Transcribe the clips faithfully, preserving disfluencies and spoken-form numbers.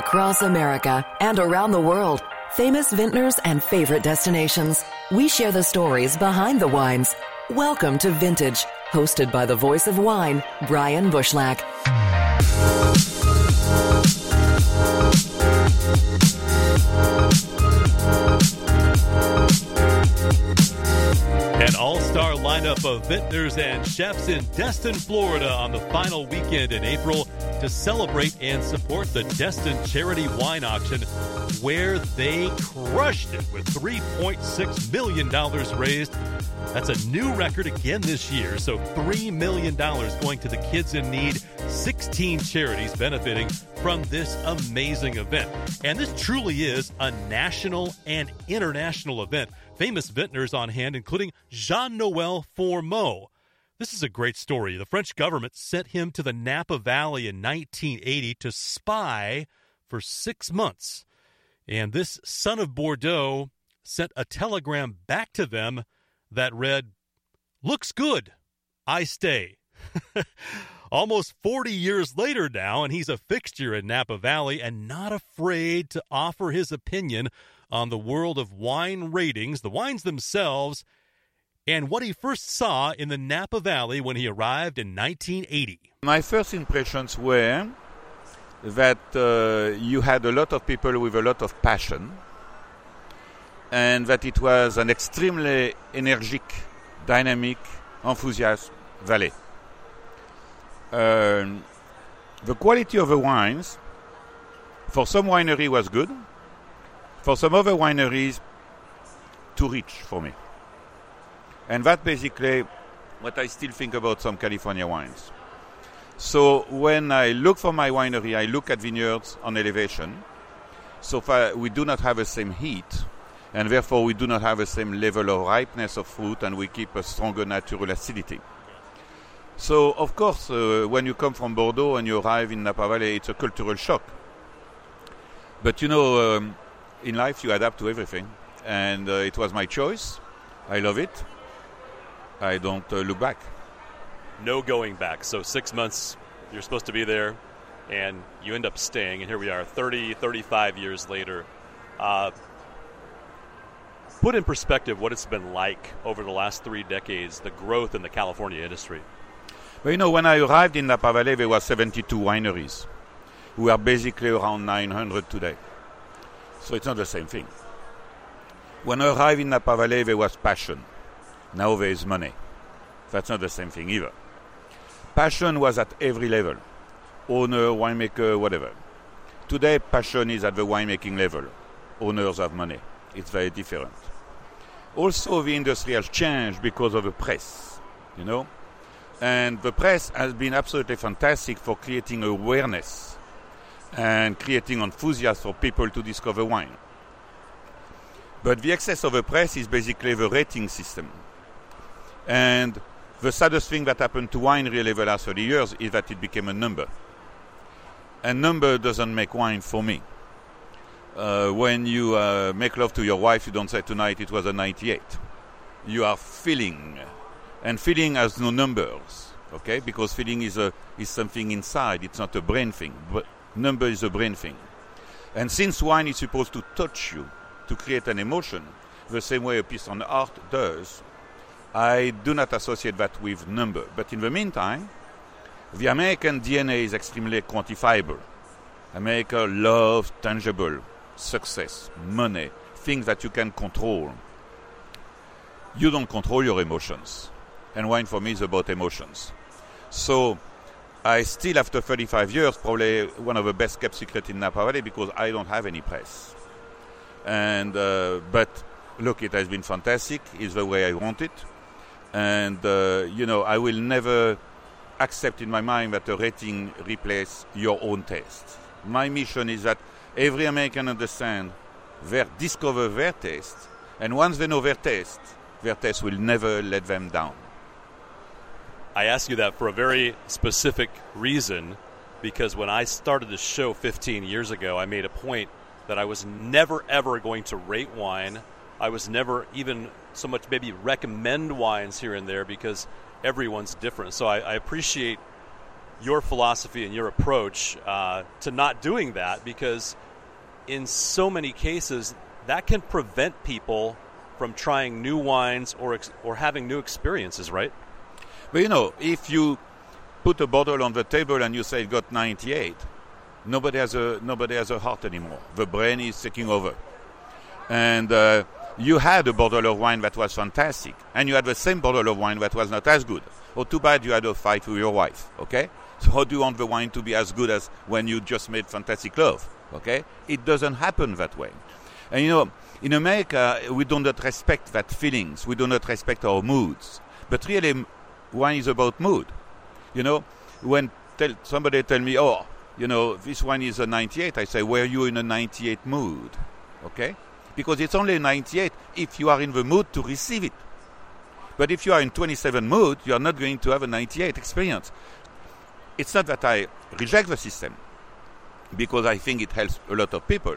Across America and around the world, famous vintners and favorite destinations. We share the stories behind the wines. Welcome to Vintage, hosted by the voice of wine, Brian Bushlack. An all-star lineup of vintners and chefs in Destin, Florida on the final weekend in April to celebrate and support the Destin Charity Wine Auction, where they crushed it with three point six million dollars raised. That's a new record again this year, so three million dollars going to the kids in need, sixteen charities benefiting from this amazing event. And this truly is a national and international event. Famous vintners on hand, including Jean-Noël Fourmeaux. This is a great story. The French government sent him to the Napa Valley in nineteen eighty to spy for six months. And this son of Bordeaux sent a telegram back to them that read, "Looks good. I stay." Almost forty years later now, and he's a fixture in Napa Valley and not afraid to offer his opinion on the world of wine ratings, the wines themselves, and what he first saw in the Napa Valley when he arrived in nineteen eighty. My first impressions were that uh, you had a lot of people with a lot of passion, and that it was an extremely energetic, dynamic, enthusiastic valley. Um, the quality of the wines, for some winery was good, for some other wineries, too rich for me. And that basically what I still think about some California wines. So when I look for my winery, I look at vineyards on elevation. So far, we do not have the same heat, and therefore we do not have the same level of ripeness of fruit, and we keep a stronger natural acidity. So, of course, uh, when you come from Bordeaux and you arrive in Napa Valley, it's a cultural shock. But, you know, um, in life you adapt to everything, and uh, it was my choice. I love it. I don't uh, look back. No going back. So six months, you're supposed to be there, and you end up staying. And here we are, thirty, thirty-five years later. Uh, put in perspective what it's been like over the last three decades, the growth in the California industry. Well, you know, when I arrived in Napa Valley, there were seventy-two wineries. We are basically around nine hundred today. So it's not the same thing. When I arrived in Napa Valley, there was passion. Now there is money. That's not the same thing either. Passion was at every level. Owner, winemaker, whatever. Today, passion is at the winemaking level. Owners have money. It's very different. Also, the industry has changed because of the press, you know. And the press has been absolutely fantastic for creating awareness and creating enthusiasm for people to discover wine. But the excess of the press is basically the rating system. And the saddest thing that happened to wine really the last thirty years is that it became a number. And number doesn't make wine for me. Uh, when you uh, make love to your wife, you don't say tonight it was a ninety-eight. You are feeling. And feeling has no numbers, okay? Because feeling is a is something inside. It's not a brain thing. But number is a brain thing. And since wine is supposed to touch you, to create an emotion, the same way a piece of art does, I do not associate that with number. But in the meantime, the American D N A is extremely quantifiable. America loves tangible success, money, things that you can control. You don't control your emotions. And wine for me is about emotions. So I still, after thirty-five years, probably one of the best kept secrets in Napa Valley because I don't have any press. And uh, but look, it has been fantastic. It's the way I want it. And, uh, you know, I will never accept in my mind that a rating replaces your own taste. My mission is that every American understand, their, discover their taste. And once they know their taste, their taste will never let them down. I ask you that for a very specific reason, because when I started this show fifteen years ago, I made a point that I was never, ever going to rate wine. I was never even so much maybe recommend wines here and there because everyone's different. So I, I appreciate your philosophy and your approach uh, to not doing that, because in so many cases that can prevent people from trying new wines or ex- or having new experiences, right? But you know, if you put a bottle on the table and you say it got ninety-eight, nobody has a nobody has a heart anymore. The brain is taking over. And uh, you had a bottle of wine that was fantastic, and you had the same bottle of wine that was not as good. Oh, too bad you had a fight with your wife, okay? So how do you want the wine to be as good as when you just made fantastic love, okay? It doesn't happen that way. And, you know, in America, we do not respect that feelings. We do not respect our moods. But really, wine is about mood. You know, when tell, somebody tell me, oh, you know, this wine is a ninety-eight, I say, were you in a ninety-eight mood, okay? Because it's only a ninety-eight if you are in the mood to receive it. But if you are in twenty-seven mood, you are not going to have a ninety-eight experience. It's not that I reject the system, because I think it helps a lot of people.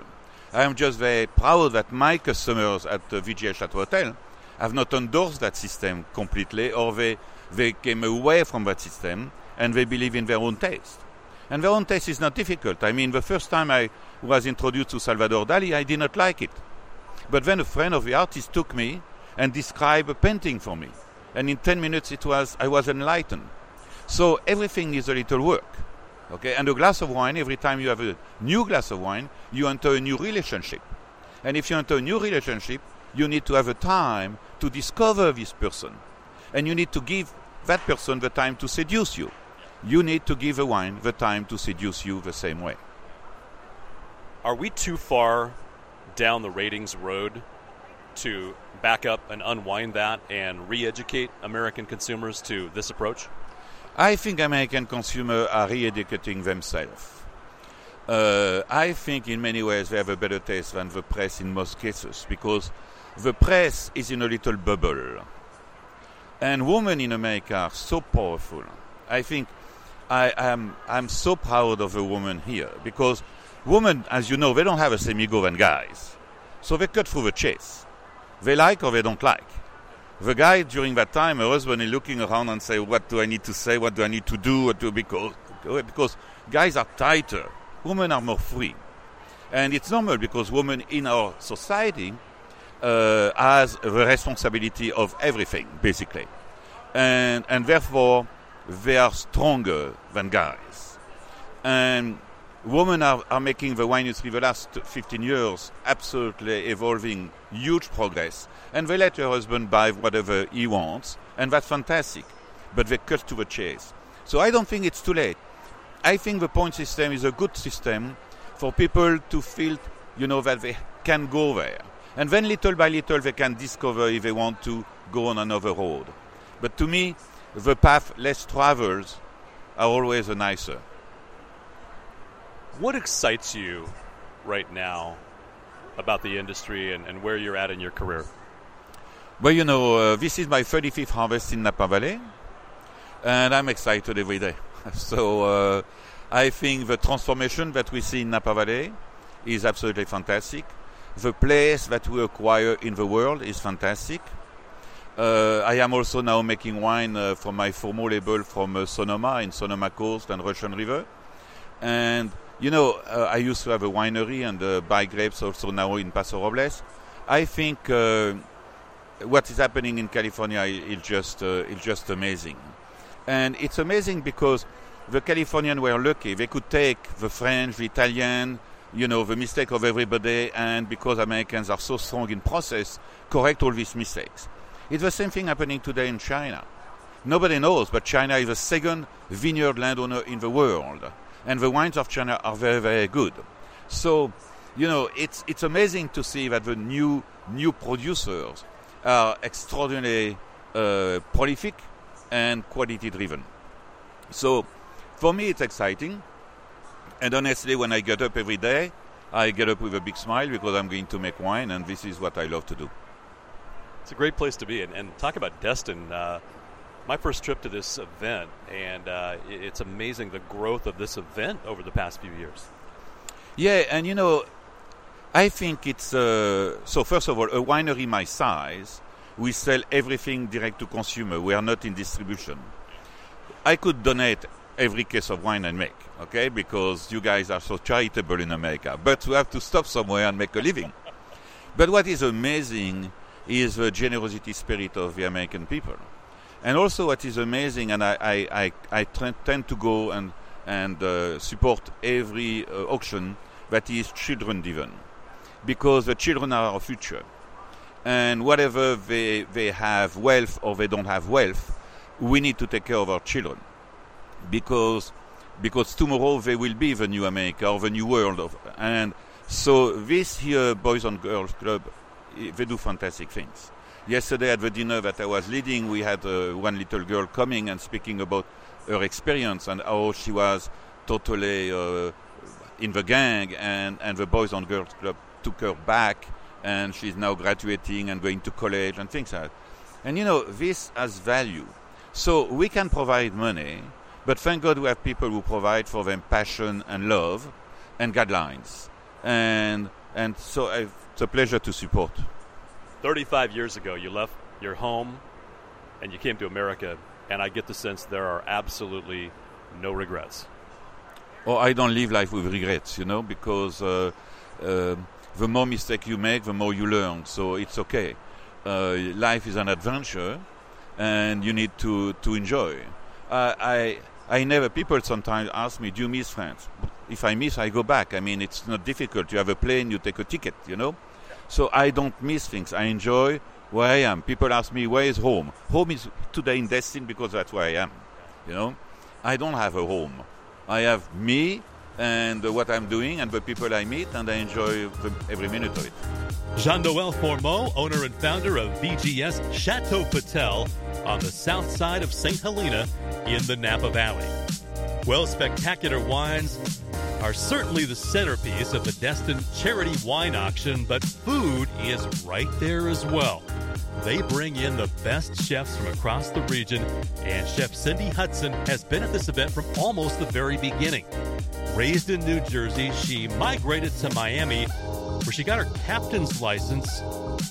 I am just very proud that my customers at the V G S Chateau Hotel have not endorsed that system completely, or they, they came away from that system and they believe in their own taste. And their own taste is not difficult. I mean, the first time I was introduced to Salvador Dali, I did not like it. But then a friend of the artist took me and described a painting for me. And in ten minutes, it was I was enlightened. So everything is a little work. Okay? And a glass of wine, every time you have a new glass of wine, you enter a new relationship. And if you enter a new relationship, you need to have a time to discover this person. And you need to give that person the time to seduce you. You need to give a wine the time to seduce you the same way. Are we too far down the ratings road to back up and unwind that and re-educate American consumers to this approach? I think American consumers are re-educating themselves. Uh, I think in many ways they have a better taste than the press in most cases, because the press is in a little bubble. And women in America are so powerful. I think I am I'm so proud of the women here, because women, as you know, they don't have the same ego than guys. So they cut through the chase. They like or they don't like. The guy, during that time, her husband is looking around and say, what do I need to say? What do I need to do? What do because, because guys are tighter. Women are more free. And it's normal, because women in our society uh, has the responsibility of everything, basically. And, and therefore, they are stronger than guys. And women are, are making the wine industry the last fifteen years absolutely evolving, huge progress. And they let her husband buy whatever he wants, and that's fantastic. But they cut to the chase. So I don't think it's too late. I think the point system is a good system for people to feel, you know, that they can go there. And then little by little they can discover if they want to go on another road. But to me, the path less traveled are always the nicer. What excites you right now about the industry and, and where you're at in your career? Well, you know, uh, this is my thirty-fifth harvest in Napa Valley, and I'm excited every day. So uh, I think the transformation that we see in Napa Valley is absolutely fantastic. The place that we acquire in the world is fantastic. Uh, I am also now making wine uh, from my Fourmeaux label from uh, Sonoma, in Sonoma Coast and Russian River. And you know, uh, I used to have a winery and uh, buy grapes also now in Paso Robles. I think uh, what is happening in California is just uh, is just amazing. And it's amazing because the Californians were lucky. They could take the French, the Italian, you know, the mistake of everybody, and because Americans are so strong in process, correct all these mistakes. It's the same thing happening today in China. Nobody knows, but China is the second vineyard landowner in the world. And the wines of China are very, very good. So, you know, it's it's amazing to see that the new new producers are extraordinarily uh, prolific and quality-driven. So, for me, it's exciting. And honestly, when I get up every day, I get up with a big smile because I'm going to make wine, and this is what I love to do. It's a great place to be. And, and talk about Destin. Uh My first trip to this event, and uh, it's amazing the growth of this event over the past few years. Yeah, and you know, I think it's, uh, so first of all, a winery my size, we sell everything direct to consumer. We are not in distribution. I could donate every case of wine I make, okay? Because you guys are so charitable in America. But you have to stop somewhere and make a living. But what is amazing is the generosity spirit of the American people. And also what is amazing, and I, I, I, I t- tend to go and, and uh, support every uh, auction that is children-driven, because the children are our future. And whatever they, they have wealth or they don't have wealth, we need to take care of our children, because because tomorrow they will be the new America or the new world. Of, and so this here Boys and Girls Club, they do fantastic things. Yesterday at the dinner that I was leading, we had uh, one little girl coming and speaking about her experience and how she was totally uh, in the gang, and, and the Boys and Girls Club took her back, and she's now graduating and going to college and things like that. And you know, this has value. So we can provide money, but thank God we have people who provide for them passion and love and guidelines. And and so I've, it's a pleasure to support. thirty-five years ago, you left your home and you came to America, and I get the sense there are absolutely no regrets. Oh, I don't live life with regrets, you know, because uh, uh, the more mistake you make, the more you learn. So it's okay. Uh, life is an adventure, and you need to, to enjoy. Uh, I I never, people sometimes ask me, do you miss France? If I miss, I go back. I mean, it's not difficult. You have a plane, you take a ticket, you know? So I don't miss things. I enjoy where I am. People ask me, where is home? Home is today in Destin, because that's where I am, you know? I don't have a home. I have me and what I'm doing and the people I meet, and I enjoy every minute of it. Jean-Noël Fourmeaux, owner and founder of V G S Chateau Patel on the south side of Saint Helena in the Napa Valley. Well, spectacular wines are certainly the centerpiece of the Destin Charity Wine Auction, but food is right there as well. They bring in the best chefs from across the region, and Chef Cindy Hudson has been at this event from almost the very beginning. Raised in New Jersey, she migrated to Miami, where she got her captain's license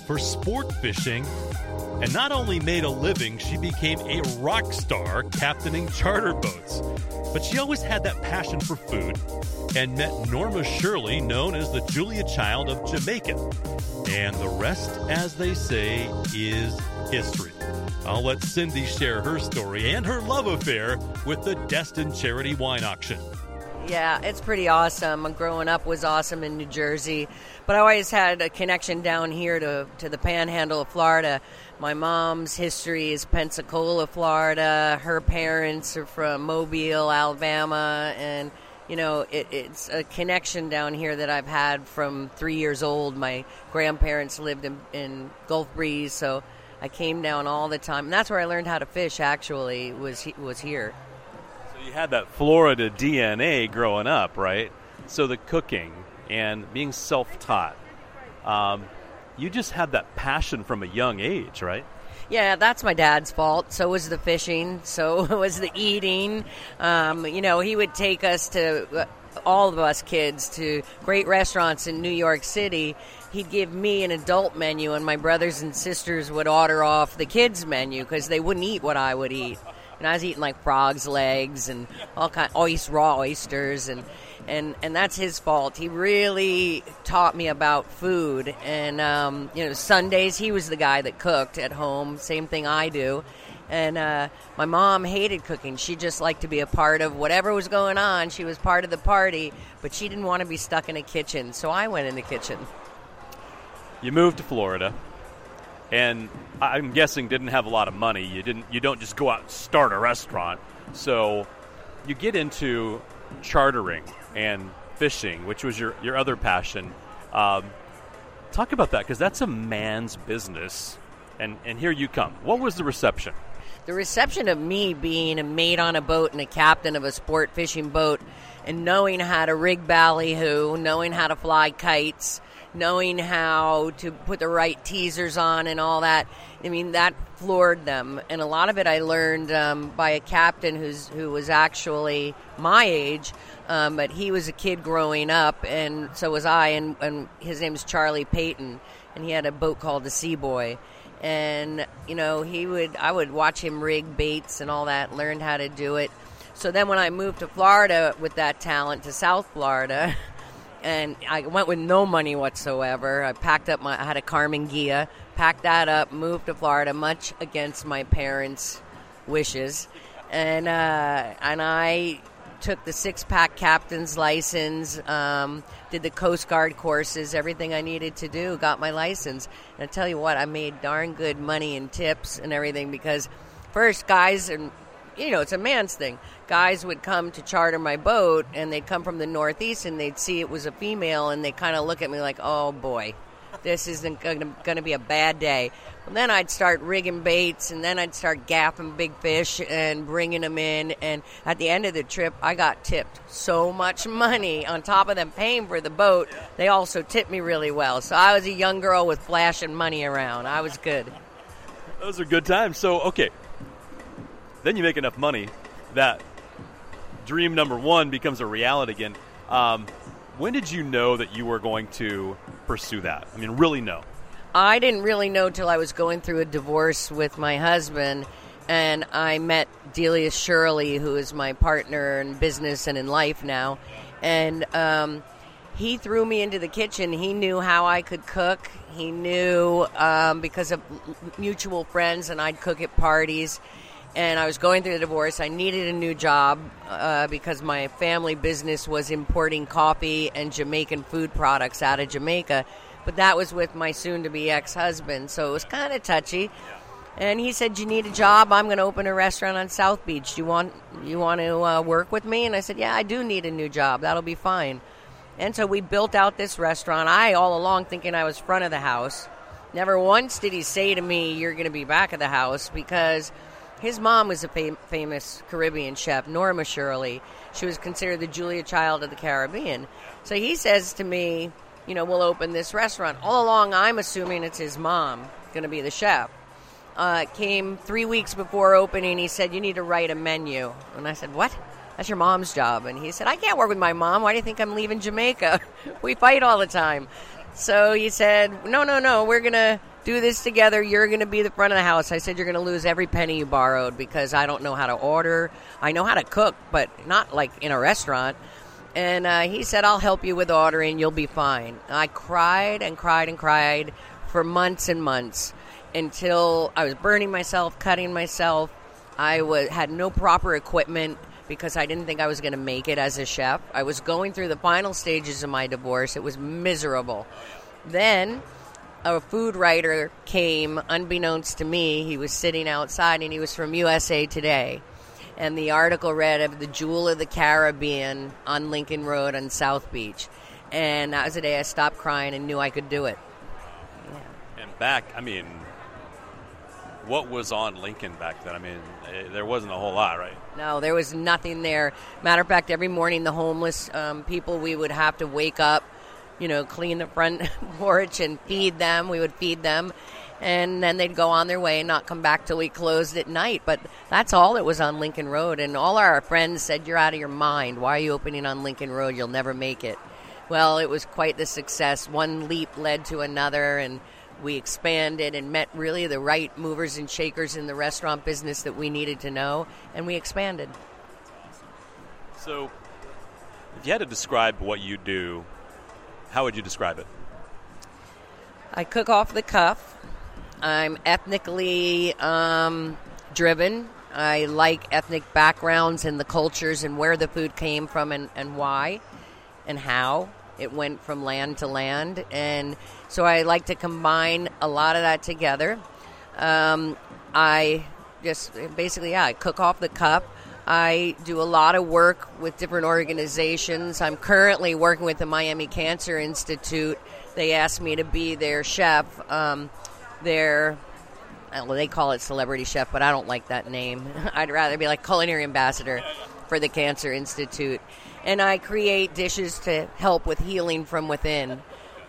for sport fishing, and not only made a living, she became a rock star captaining charter boats. But she always had that passion for food, and met Norma Shirley, known as the Julia Child of Jamaica. And the rest, as they say, is history. I'll let Cindy share her story and her love affair with the Destin Charity Wine Auction. Yeah, it's pretty awesome. Growing up was awesome in New Jersey, but I always had a connection down here to, to the panhandle of Florida. My mom's history is Pensacola, Florida. Her parents are from Mobile, Alabama, and... You know, it, it's a connection down here that I've had from three years old. My grandparents lived in, in Gulf Breeze, so I came down all the time. And that's where I learned how to fish, actually, was was here. So you had that Florida D N A growing up, right? So the cooking and being self-taught. Um, you just had that passion from a young age, right? Yeah, that's my dad's fault. So was the fishing. So was the eating. Um, you know, he would take us to, all of us kids, to great restaurants in New York City. He'd give me an adult menu, and my brothers and sisters would order off the kids' menu because they wouldn't eat what I would eat. And I was eating, like, frogs' legs and all kind of oyster, raw oysters, and, and, and that's his fault. He really taught me about food. And, um, you know, Sundays, he was the guy that cooked at home, same thing I do. And uh, my mom hated cooking. She just liked to be a part of whatever was going on. She was part of the party, but she didn't want to be stuck in a kitchen, so I went in the kitchen. You moved to Florida. And I'm guessing didn't have a lot of money. You didn't. You don't just go out and start a restaurant. So you get into chartering and fishing, which was your, your other passion. Um, talk about that, because that's a man's business. And, and here you come. What was the reception? The reception of me being a mate on a boat and a captain of a sport fishing boat, and knowing how to rig ballyhoo, knowing how to fly kites, knowing how to put the right teasers on and all that. I mean, that floored them. And a lot of it I learned um, by a captain who's who was actually my age, um, but he was a kid growing up, and so was I, and, and his name's Charlie Payton, and he had a boat called the Sea Boy. And, you know, he would I would watch him rig baits and all that, learned how to do it. So then when I moved to Florida with that talent to South Florida, and I went with no money whatsoever. I packed up my, I had a Carmen Ghia, packed that up, moved to Florida, much against my parents' wishes. And uh, and I took the six-pack captain's license, um, did the Coast Guard courses, everything I needed to do, got my license. And I tell you what, I made darn good money in tips and everything because, first, guys, and you know, it's a man's thing. Guys would come to charter my boat, and they'd come from the Northeast, and they'd see it was a female, and they'd kind of look at me like, oh, boy, this isn't going to be a bad day. And then I'd start rigging baits, and then I'd start gaffing big fish and bringing them in. And at the end of the trip, I got tipped so much money. On top of them paying for the boat, they also tipped me really well. So I was a young girl with flashing money around. I was good. Those are good times. So, okay. Then you make enough money that dream number one becomes a reality again. Um, when did you know that you were going to pursue that? I mean, really know. I didn't really know till I was going through a divorce with my husband, and I met Delius Shirley, who is my partner in business and in life now. And um, he threw me into the kitchen. He knew how I could cook. He knew um, because of mutual friends, and I'd cook at parties. And I was going through the divorce. I needed a new job uh, because my family business was importing coffee and Jamaican food products out of Jamaica. But that was with my soon-to-be ex-husband, so it was kind of touchy. And he said, you need a job? I'm going to open a restaurant on South Beach. Do you want, you want to uh, work with me? And I said, yeah, I do need a new job. That'll be fine. And so we built out this restaurant. I, all along, thinking I was front of the house. Never once did he say to me, you're going to be back of the house, because his mom was a fam- famous Caribbean chef, Norma Shirley. She was considered the Julia Child of the Caribbean. So he says to me, you know, we'll open this restaurant. All along, I'm assuming it's his mom going to be the chef. Uh, came three weeks before opening. He said, you need to write a menu. And I said, what? That's your mom's job. And he said, I can't work with my mom. Why do you think I'm leaving Jamaica? We fight all the time. So he said, no, no, no, we're going to do this together. You're going to be the front of the house. I said, you're going to lose every penny you borrowed because I don't know how to order. I know how to cook, but not like in a restaurant. And uh, he said, I'll help you with ordering. You'll be fine. I cried and cried and cried for months and months until I was burning myself, cutting myself. I was, had no proper equipment because I didn't think I was going to make it as a chef. I was going through the final stages of my divorce. It was miserable. Then a food writer came, unbeknownst to me. He was sitting outside, and he was from U S A Today. And the article read of the Jewel of the Caribbean on Lincoln Road on South Beach. And that was the day I stopped crying and knew I could do it. Yeah. And back, I mean, what was on Lincoln back then? I mean, it, there wasn't a whole lot, right? No, there was nothing there. Matter of fact, every morning the homeless um, people, we would have to wake up, you know, clean the front porch and feed them. We would feed them. And then they'd go on their way and not come back till we closed at night. But that's all that was on Lincoln Road. And all our friends said, you're out of your mind. Why are you opening on Lincoln Road? You'll never make it. Well, it was quite the success. One leap led to another, and we expanded and met really the right movers and shakers in the restaurant business that we needed to know, and we expanded. So if you had to describe what you do, how would you describe it? I cook off the cuff. I'm ethnically um, driven. I like ethnic backgrounds and the cultures and where the food came from and, and why and how it went from land to land. And so I like to combine a lot of that together. Um, I just basically, yeah, I cook off the cuff. I do a lot of work with different organizations. I'm currently working with the Miami Cancer Institute. They asked me to be their chef. Um Their, well, they call it celebrity chef, but I don't like that name. I'd rather be like culinary ambassador for the Cancer Institute. And I create dishes to help with healing from within.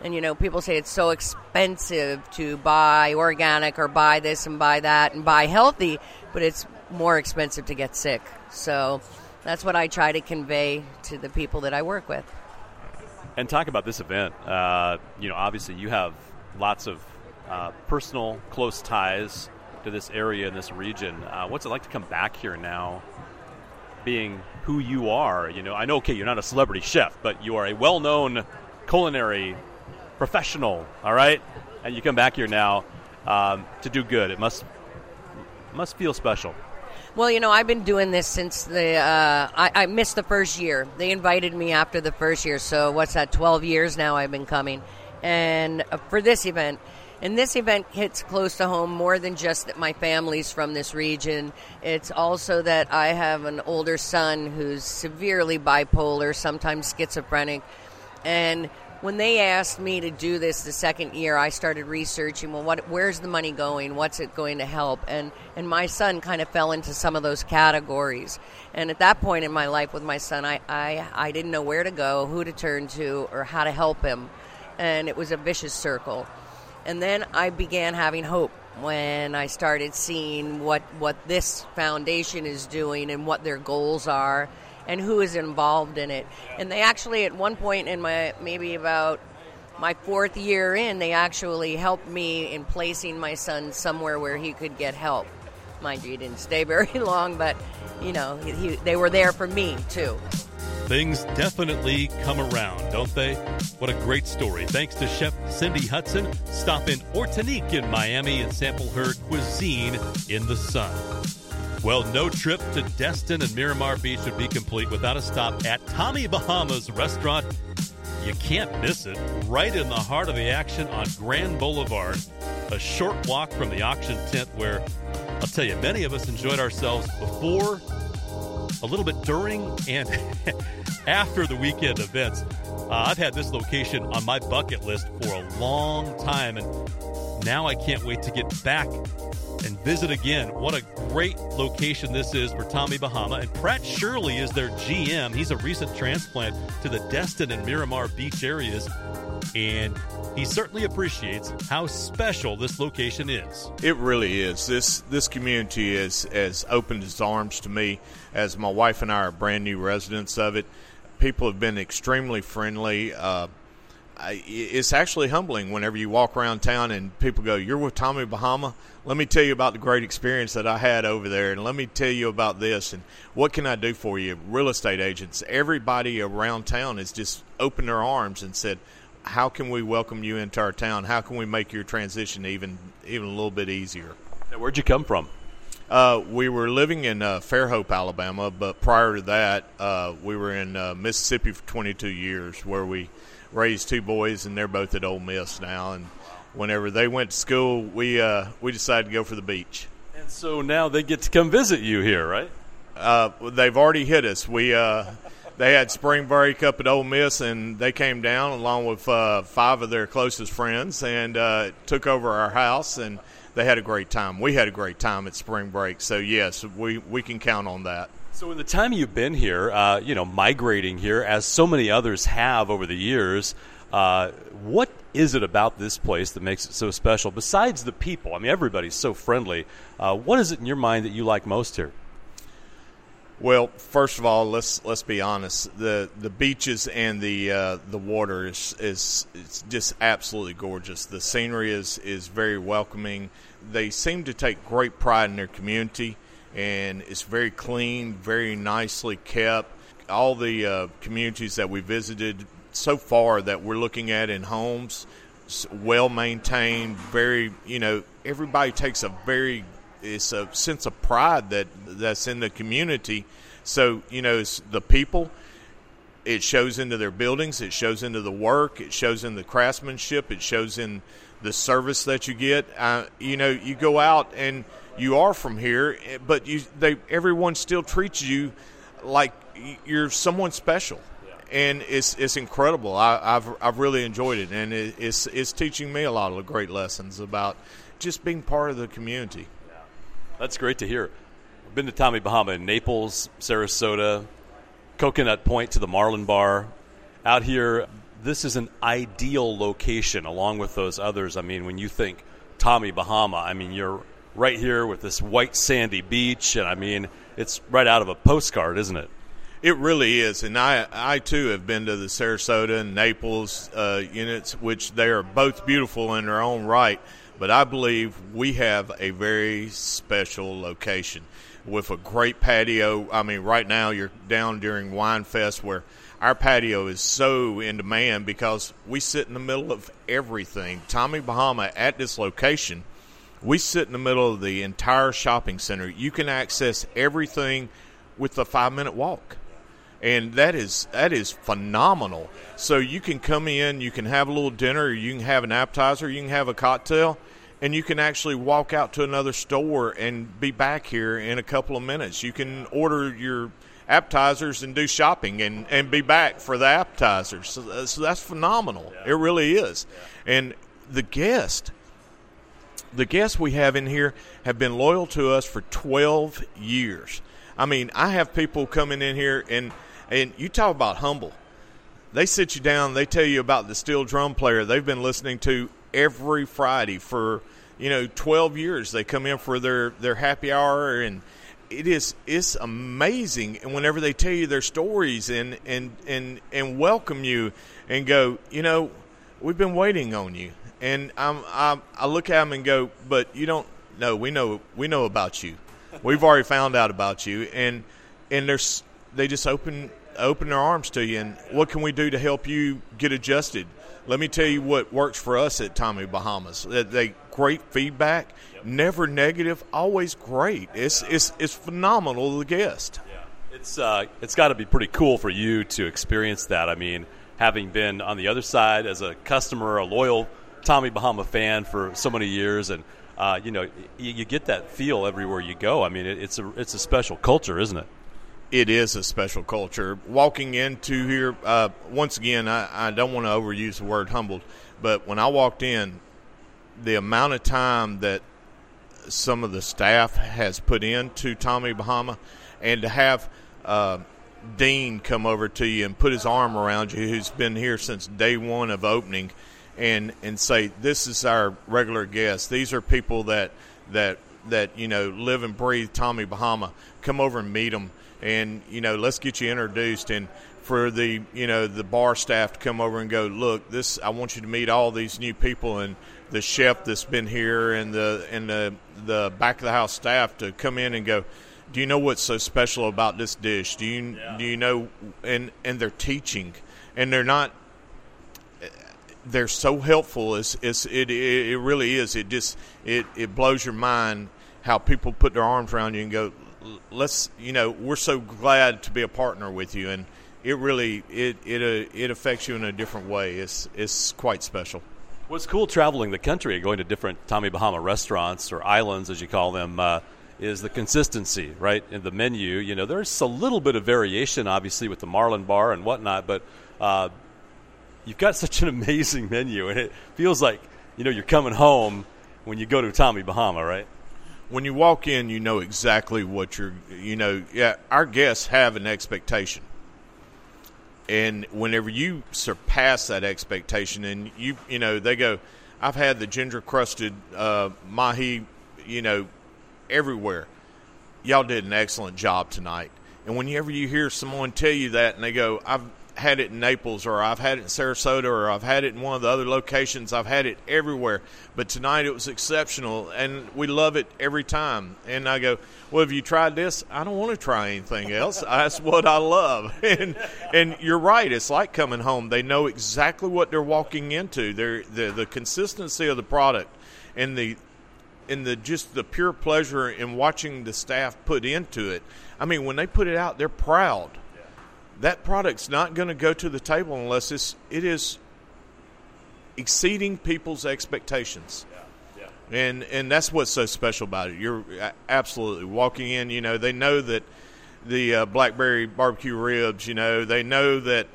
And, you know, people say it's so expensive to buy organic or buy this and buy that and buy healthy, but it's more expensive to get sick. So that's what I try to convey to the people that I work with. And talk about this event. Uh, you know, obviously you have lots of Uh, personal close ties to this area and this region. Uh, what's it like to come back here now being who you are. You know, I know, okay, you're not a celebrity chef, but you are a well-known culinary professional, all right? And you come back here now um, to do good. It must must feel special. Well, you know, I've been doing this since the, uh, I, I missed the first year. They invited me after the first year, so what's that, twelve years now I've been coming. And uh, for this event, and this event hits close to home more than just that my family's from this region. It's also that I have an older son who's severely bipolar, sometimes schizophrenic. And when they asked me to do this the second year, I started researching, well, what, where's the money going? What's it going to help? And and my son kind of fell into some of those categories. And at that point in my life with my son, I, I, I didn't know where to go, who to turn to, or how to help him. And it was a vicious circle. And then I began having hope when I started seeing what, what this foundation is doing and what their goals are, and who is involved in it. And they actually, at one point in my, maybe about my fourth year in, they actually helped me in placing my son somewhere where he could get help. Mind you, he didn't stay very long, but, you know, he, they were there for me, too. Things definitely come around, don't they? What a great story. Thanks to Chef Cindy Hudson. Stop in Ortonique in Miami and sample her cuisine in the sun. Well, no trip to Destin and Miramar Beach would be complete without a stop at Tommy Bahama's restaurant. You can't miss it. Right in the heart of the action on Grand Boulevard, a short walk from the auction tent where, I'll tell you, many of us enjoyed ourselves before, a little bit during, and after the weekend events. Uh, I've had this location on my bucket list for a long time, and now I can't wait to get back and visit again. What a great location this is for Tommy Bahama. And Pratt Shirley is their G M. He's a recent transplant to the Destin and Miramar Beach areas, and he certainly appreciates how special this location is. It really is. This this community has has opened its arms to me, as my wife and I are brand new residents of it. People have been extremely friendly. Uh, I, it's actually humbling whenever you walk around town and people go, "You're with Tommy Bahama? Let me tell you about the great experience that I had over there, and let me tell you about this, and what can I do for you?" Real estate agents, everybody around town has just opened their arms and said, "How can we welcome you into our town? How can we make your transition even even a little bit easier?" Now, where'd you come from? Uh, we were living in uh, Fairhope, Alabama, but prior to that, uh, we were in uh, Mississippi for twenty-two years, where we raised two boys, and they're both at Ole Miss now. And whenever they went to school, we uh, we decided to go for the beach. And so now they get to come visit you here, right? Uh, they've already hit us. We uh, they had spring break up at Ole Miss, and they came down along with uh, five of their closest friends and uh, took over our house, and they had a great time. We had a great time at spring break. So, yes, we, we can count on that. So in the time you've been here, uh, you know, migrating here, as so many others have over the years, uh, what is it about this place that makes it so special? Besides the people, I mean, everybody's so friendly. Uh, what is it in your mind that you like most here? Well, first of all, let's let's be honest. The the beaches and the uh, the water is is it's just absolutely gorgeous. The scenery is is very welcoming. They seem to take great pride in their community, and it's very clean, very nicely kept. All the uh, communities that we visited so far that we're looking at in homes, well maintained. Very, you know, everybody takes a very It's a sense of pride that that's in the community. So, you know, it's the people. It shows into their buildings. It shows into the work. It shows in the craftsmanship. It shows in the service that you get. Uh, you know, you go out and you are from here, but you they everyone still treats you like you're someone special. Yeah. And it's it's incredible. I, I've I've really enjoyed it, and it, it's it's teaching me a lot of great lessons about just being part of the community. That's great to hear. I've been to Tommy Bahama in Naples, Sarasota, Coconut Point to the Marlin Bar. Out here, this is an ideal location along with those others. I mean, when you think Tommy Bahama, I mean, you're right here with this white sandy beach, and I mean, it's right out of a postcard, isn't it? It really is, and I, I too have been to the Sarasota and Naples uh, units, which they are both beautiful in their own right. But I believe we have a very special location. with a great patio. I mean, right now you're down during Wine Fest where our patio is so in demand because we sit in the middle of everything. Tommy Bahama at this location, we sit in the middle of the entire shopping center. You can access everything with a five-minute walk. And that is that is phenomenal. So you can come in, you can have a little dinner, you can have an appetizer, you can have a cocktail, and you can actually walk out to another store and be back here in a couple of minutes. You can order your appetizers and do shopping and, and be back for the appetizers. So, so that's phenomenal. Yeah. It really is. Yeah. And the guests, the guests we have in here have been loyal to us for twelve years. I mean, I have people coming in here and – and you talk about humble. They sit you down. They tell you about the steel drum player they've been listening to every Friday for, you know, twelve years. They come in for their, their happy hour, and it is it's amazing. And whenever they tell you their stories and, and, and, and welcome you and go, you know, we've been waiting on you. And I'm, I'm, I look at them and go, but you don't know. We know we know about you. We've already found out about you. And and there's... they just open open their arms to you, and what can we do to help you get adjusted? Let me tell you what works for us at Tommy Bahamas. They, they great feedback, yep. Never negative, always great. It's yeah. it's it's phenomenal. The guest, yeah. it's uh it's got to be pretty cool for you to experience that. I mean, having been on the other side as a customer, a loyal Tommy Bahama fan for so many years, and uh, you know, you, you get that feel everywhere you go. I mean, it, it's a it's a special culture, isn't it? It is a special culture. Walking into here, uh, once again, I, I don't want to overuse the word humbled, but when I walked in, the amount of time that some of the staff has put into Tommy Bahama, and to have uh, Dean come over to you and put his arm around you, who's been here since day one of opening, and, and say, this is our regular guest. These are people that, that, that you know, live and breathe Tommy Bahama. Come over and meet them. And, you know, let's get you introduced, and for the, you know, the bar staff to come over and go, look, this, I want you to meet all these new people, and the chef that's been here, and the and the, the back of the house staff to come in and go, do you know what's so special about this dish? Do you yeah. do you know? And, and they're teaching, and they're not, they're so helpful. It's, it's, it, it, it really is. It just, it, it blows your mind how people put their arms around you and go, let's, you know, we're so glad to be a partner with you. And it really, it it uh, it affects you in a different way. It's it's quite special. What's cool traveling the country and going to different Tommy Bahama restaurants, or islands as you call them, uh, is the consistency, right, in the menu. You know, there's a little bit of variation, obviously, with the Marlin Bar and whatnot, but uh, you've got such an amazing menu, and it feels like, you know, you're coming home when you go to Tommy Bahama, right? When you walk in, you know exactly what you're, you know, yeah, our guests have an expectation. And whenever you surpass that expectation, and you, you know, they go, I've had the ginger crusted uh, mahi, you know, everywhere. Y'all did an excellent job tonight. And whenever you hear someone tell you that and they go, I've had it in Naples, or I've had it in Sarasota, or I've had it in one of the other locations, I've had it everywhere, but tonight it was exceptional, and we love it every time. And I go, well, have you tried this? I don't want to try anything else. That's what I love. And and you're right, it's like coming home. They know exactly what they're walking into. They're, the the consistency of the product, and the and the just the pure pleasure in watching the staff put into it. I mean, when they put it out, they're proud. That product's not going to go to the table unless it's, it is exceeding people's expectations. Yeah, yeah. And and that's what's so special about it. You're absolutely walking in, you know, they know that the uh, blackberry barbecue ribs, you know, they know that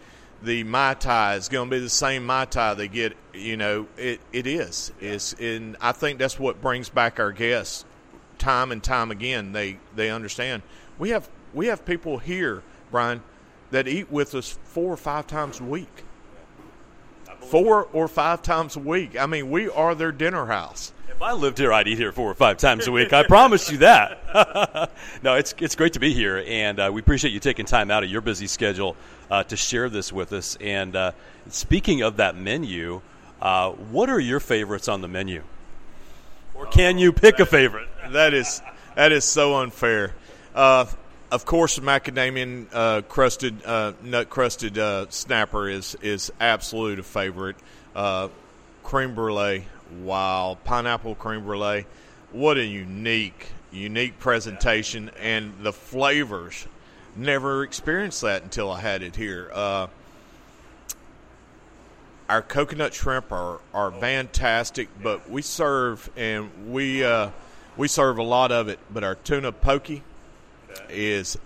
the Mai Tai is going to be the same Mai Tai they get, you know, it, it is. Yeah. It's, and I think that's what brings back our guests time and time again. They, they understand. We have, we have people here, Brian, that eat with us four or five times a week. Four or five times a week. I mean, we are their dinner house. If I lived here, I'd eat here four or five times a week. I promise you that. No, it's it's great to be here, and uh, we appreciate you taking time out of your busy schedule uh, to share this with us. And uh, speaking of that menu, uh, what are your favorites on the menu? Or can you pick a favorite? That is that is so unfair. Uh, of course, the macadamian uh, crusted uh, nut crusted uh, snapper is is absolute a favorite. Uh, creme brulee, wow! Pineapple creme brulee, what a unique unique presentation, and the flavors. Never experienced that until I had it here. Uh, our coconut shrimp are, are fantastic, but we serve and we uh, we serve a lot of it. But our tuna pokey is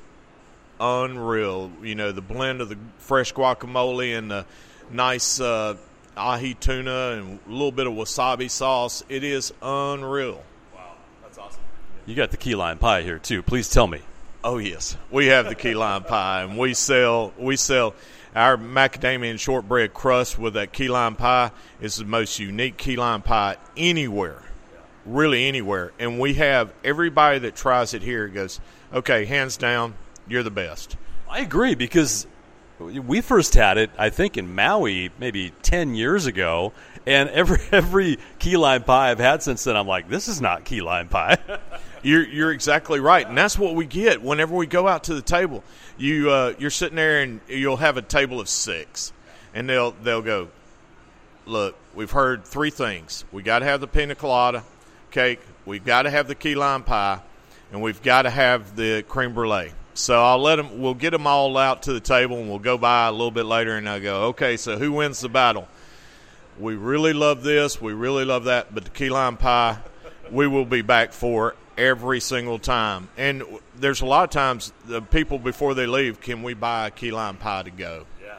unreal. You know, the blend of the fresh guacamole and the nice uh, ahi tuna and a little bit of wasabi sauce. It is unreal. Wow, that's awesome. You got the key lime pie here too. Please tell me. Oh yes, we have the key lime pie, and we sell we sell our macadamia and shortbread crust with that key lime pie. It's the most unique key lime pie anywhere, really anywhere. And we have everybody that tries it here goes, okay, hands down, you're the best. I agree, because we first had it, I think, in Maui maybe ten years ago, and every every key lime pie I've had since then, I'm like, this is not key lime pie. You're you're exactly right, and that's what we get whenever we go out to the table. You uh, you're sitting there, and you'll have a table of six, and they'll they'll go, look, we've heard three things: we got to have the pina colada cake, we've got to have the key lime pie, and we've got to have the creme brulee. So I'll let them. We'll get them all out to the table, and we'll go by a little bit later, and I go, okay, so who wins the battle? We really love this, we really love that, but the key lime pie, we will be back for every single time. And there's a lot of times the people before they leave, can we buy a key lime pie to go? Yeah.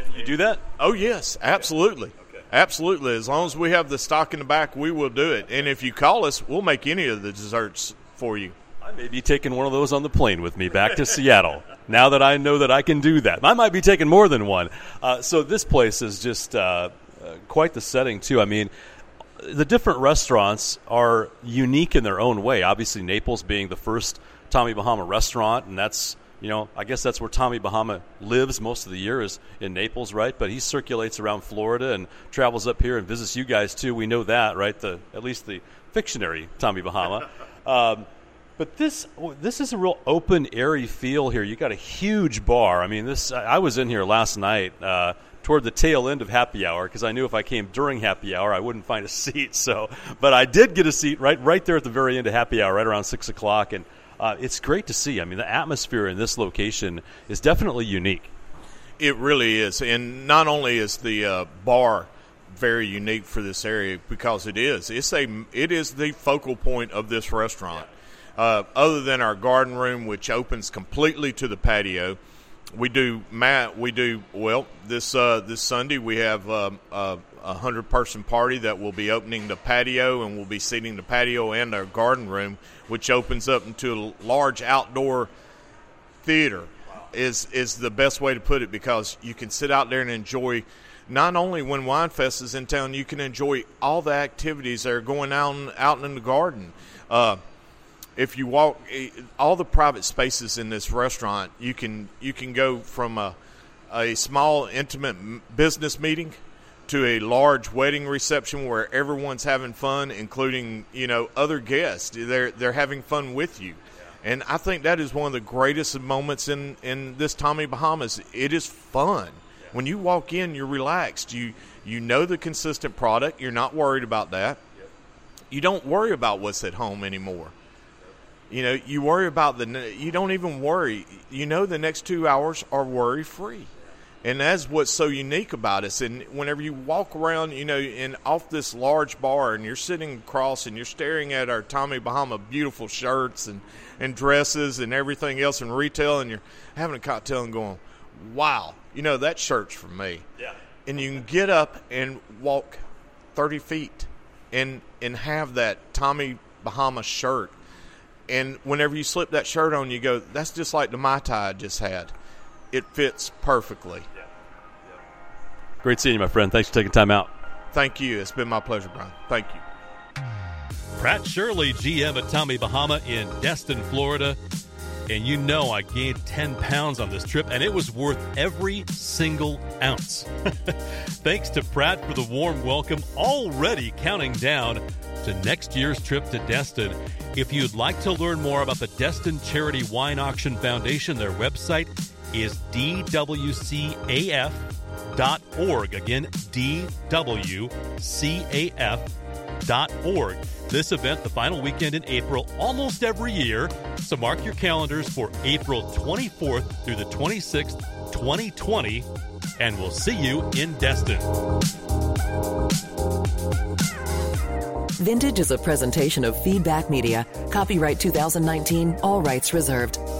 And you do that? Oh, yes, absolutely. Okay. Absolutely. As long as we have the stock in the back, we will do it. And if you call us, we'll make any of the desserts for you. I may be taking one of those on the plane with me back to Seattle now that I know that I can do that. I might be taking more than one. Uh, so this place is just uh, uh, quite the setting, too. I mean, the different restaurants are unique in their own way. Obviously, Naples being the first Tommy Bahama restaurant, and that's, you know, I guess that's where Tommy Bahama lives most of the year, is in Naples, right? But he circulates around Florida and travels up here and visits you guys, too. We know that, right? The at least the fictionary Tommy Bahama. Um, but this this is a real open, airy feel here. You got a huge bar. I mean, this I was in here last night, uh, toward the tail end of happy hour, because I knew if I came during happy hour, I wouldn't find a seat. So, but I did get a seat right right there at the very end of happy hour, right around six o'clock, and uh, it's great to see. I mean, the atmosphere in this location is definitely unique. It really is, and not only is the uh, bar very unique for this area, because it is. It's a, it is the focal point of this restaurant. Uh, other than our garden room, which opens completely to the patio, We do, Matt, we do, well, this uh, this Sunday we have um, a hundred-person party that will be opening the patio, and we'll be seating the patio and our garden room, which opens up into a large outdoor theater. Wow. is is the best way to put it, because you can sit out there and enjoy, not only when Winefest is in town, you can enjoy all the activities that are going on out in the garden. Uh If you walk, all the private spaces in this restaurant, you can you can go from a, a small, intimate business meeting to a large wedding reception where everyone's having fun, including, you know, other guests. They're they're having fun with you, yeah. And I think that is one of the greatest moments in, in this Tommy Bahama's. It is fun. Yeah. When you walk in, you're relaxed. You you know the consistent product. You're not worried about that. Yep. You don't worry about what's at home anymore. You know, you worry about the, you don't even worry. You know, the next two hours are worry free. And that's what's so unique about us. And whenever you walk around, you know, and off this large bar, and you're sitting across and you're staring at our Tommy Bahama beautiful shirts and, and dresses and everything else in retail, and you're having a cocktail and going, wow, you know, that shirt's for me. Yeah. And you can get up and walk thirty feet and, and have that Tommy Bahama shirt. And whenever you slip that shirt on, you go, that's just like the Mai Tai I just had. It fits perfectly. Yeah. Yeah. Great seeing you, my friend. Thanks for taking time out. Thank you. It's been my pleasure, Brian. Thank you. Pratt Shirley, G M at Tommy Bahama in Destin, Florida. And you know I gained ten pounds on this trip, and it was worth every single ounce. Thanks to Pratt for the warm welcome, already counting down Destin, next year's trip to Destin. If you'd like to learn more about the Destin Charity Wine Auction Foundation, their website is d w c a f dot org. Again, d w c a f dot org. This event, the final weekend in April, almost every year. So mark your calendars for April twenty-fourth through the twenty-sixth, twenty twenty, and we'll see you in Destin. Vintage is a presentation of Feedback Media. Copyright twenty nineteen, all rights reserved.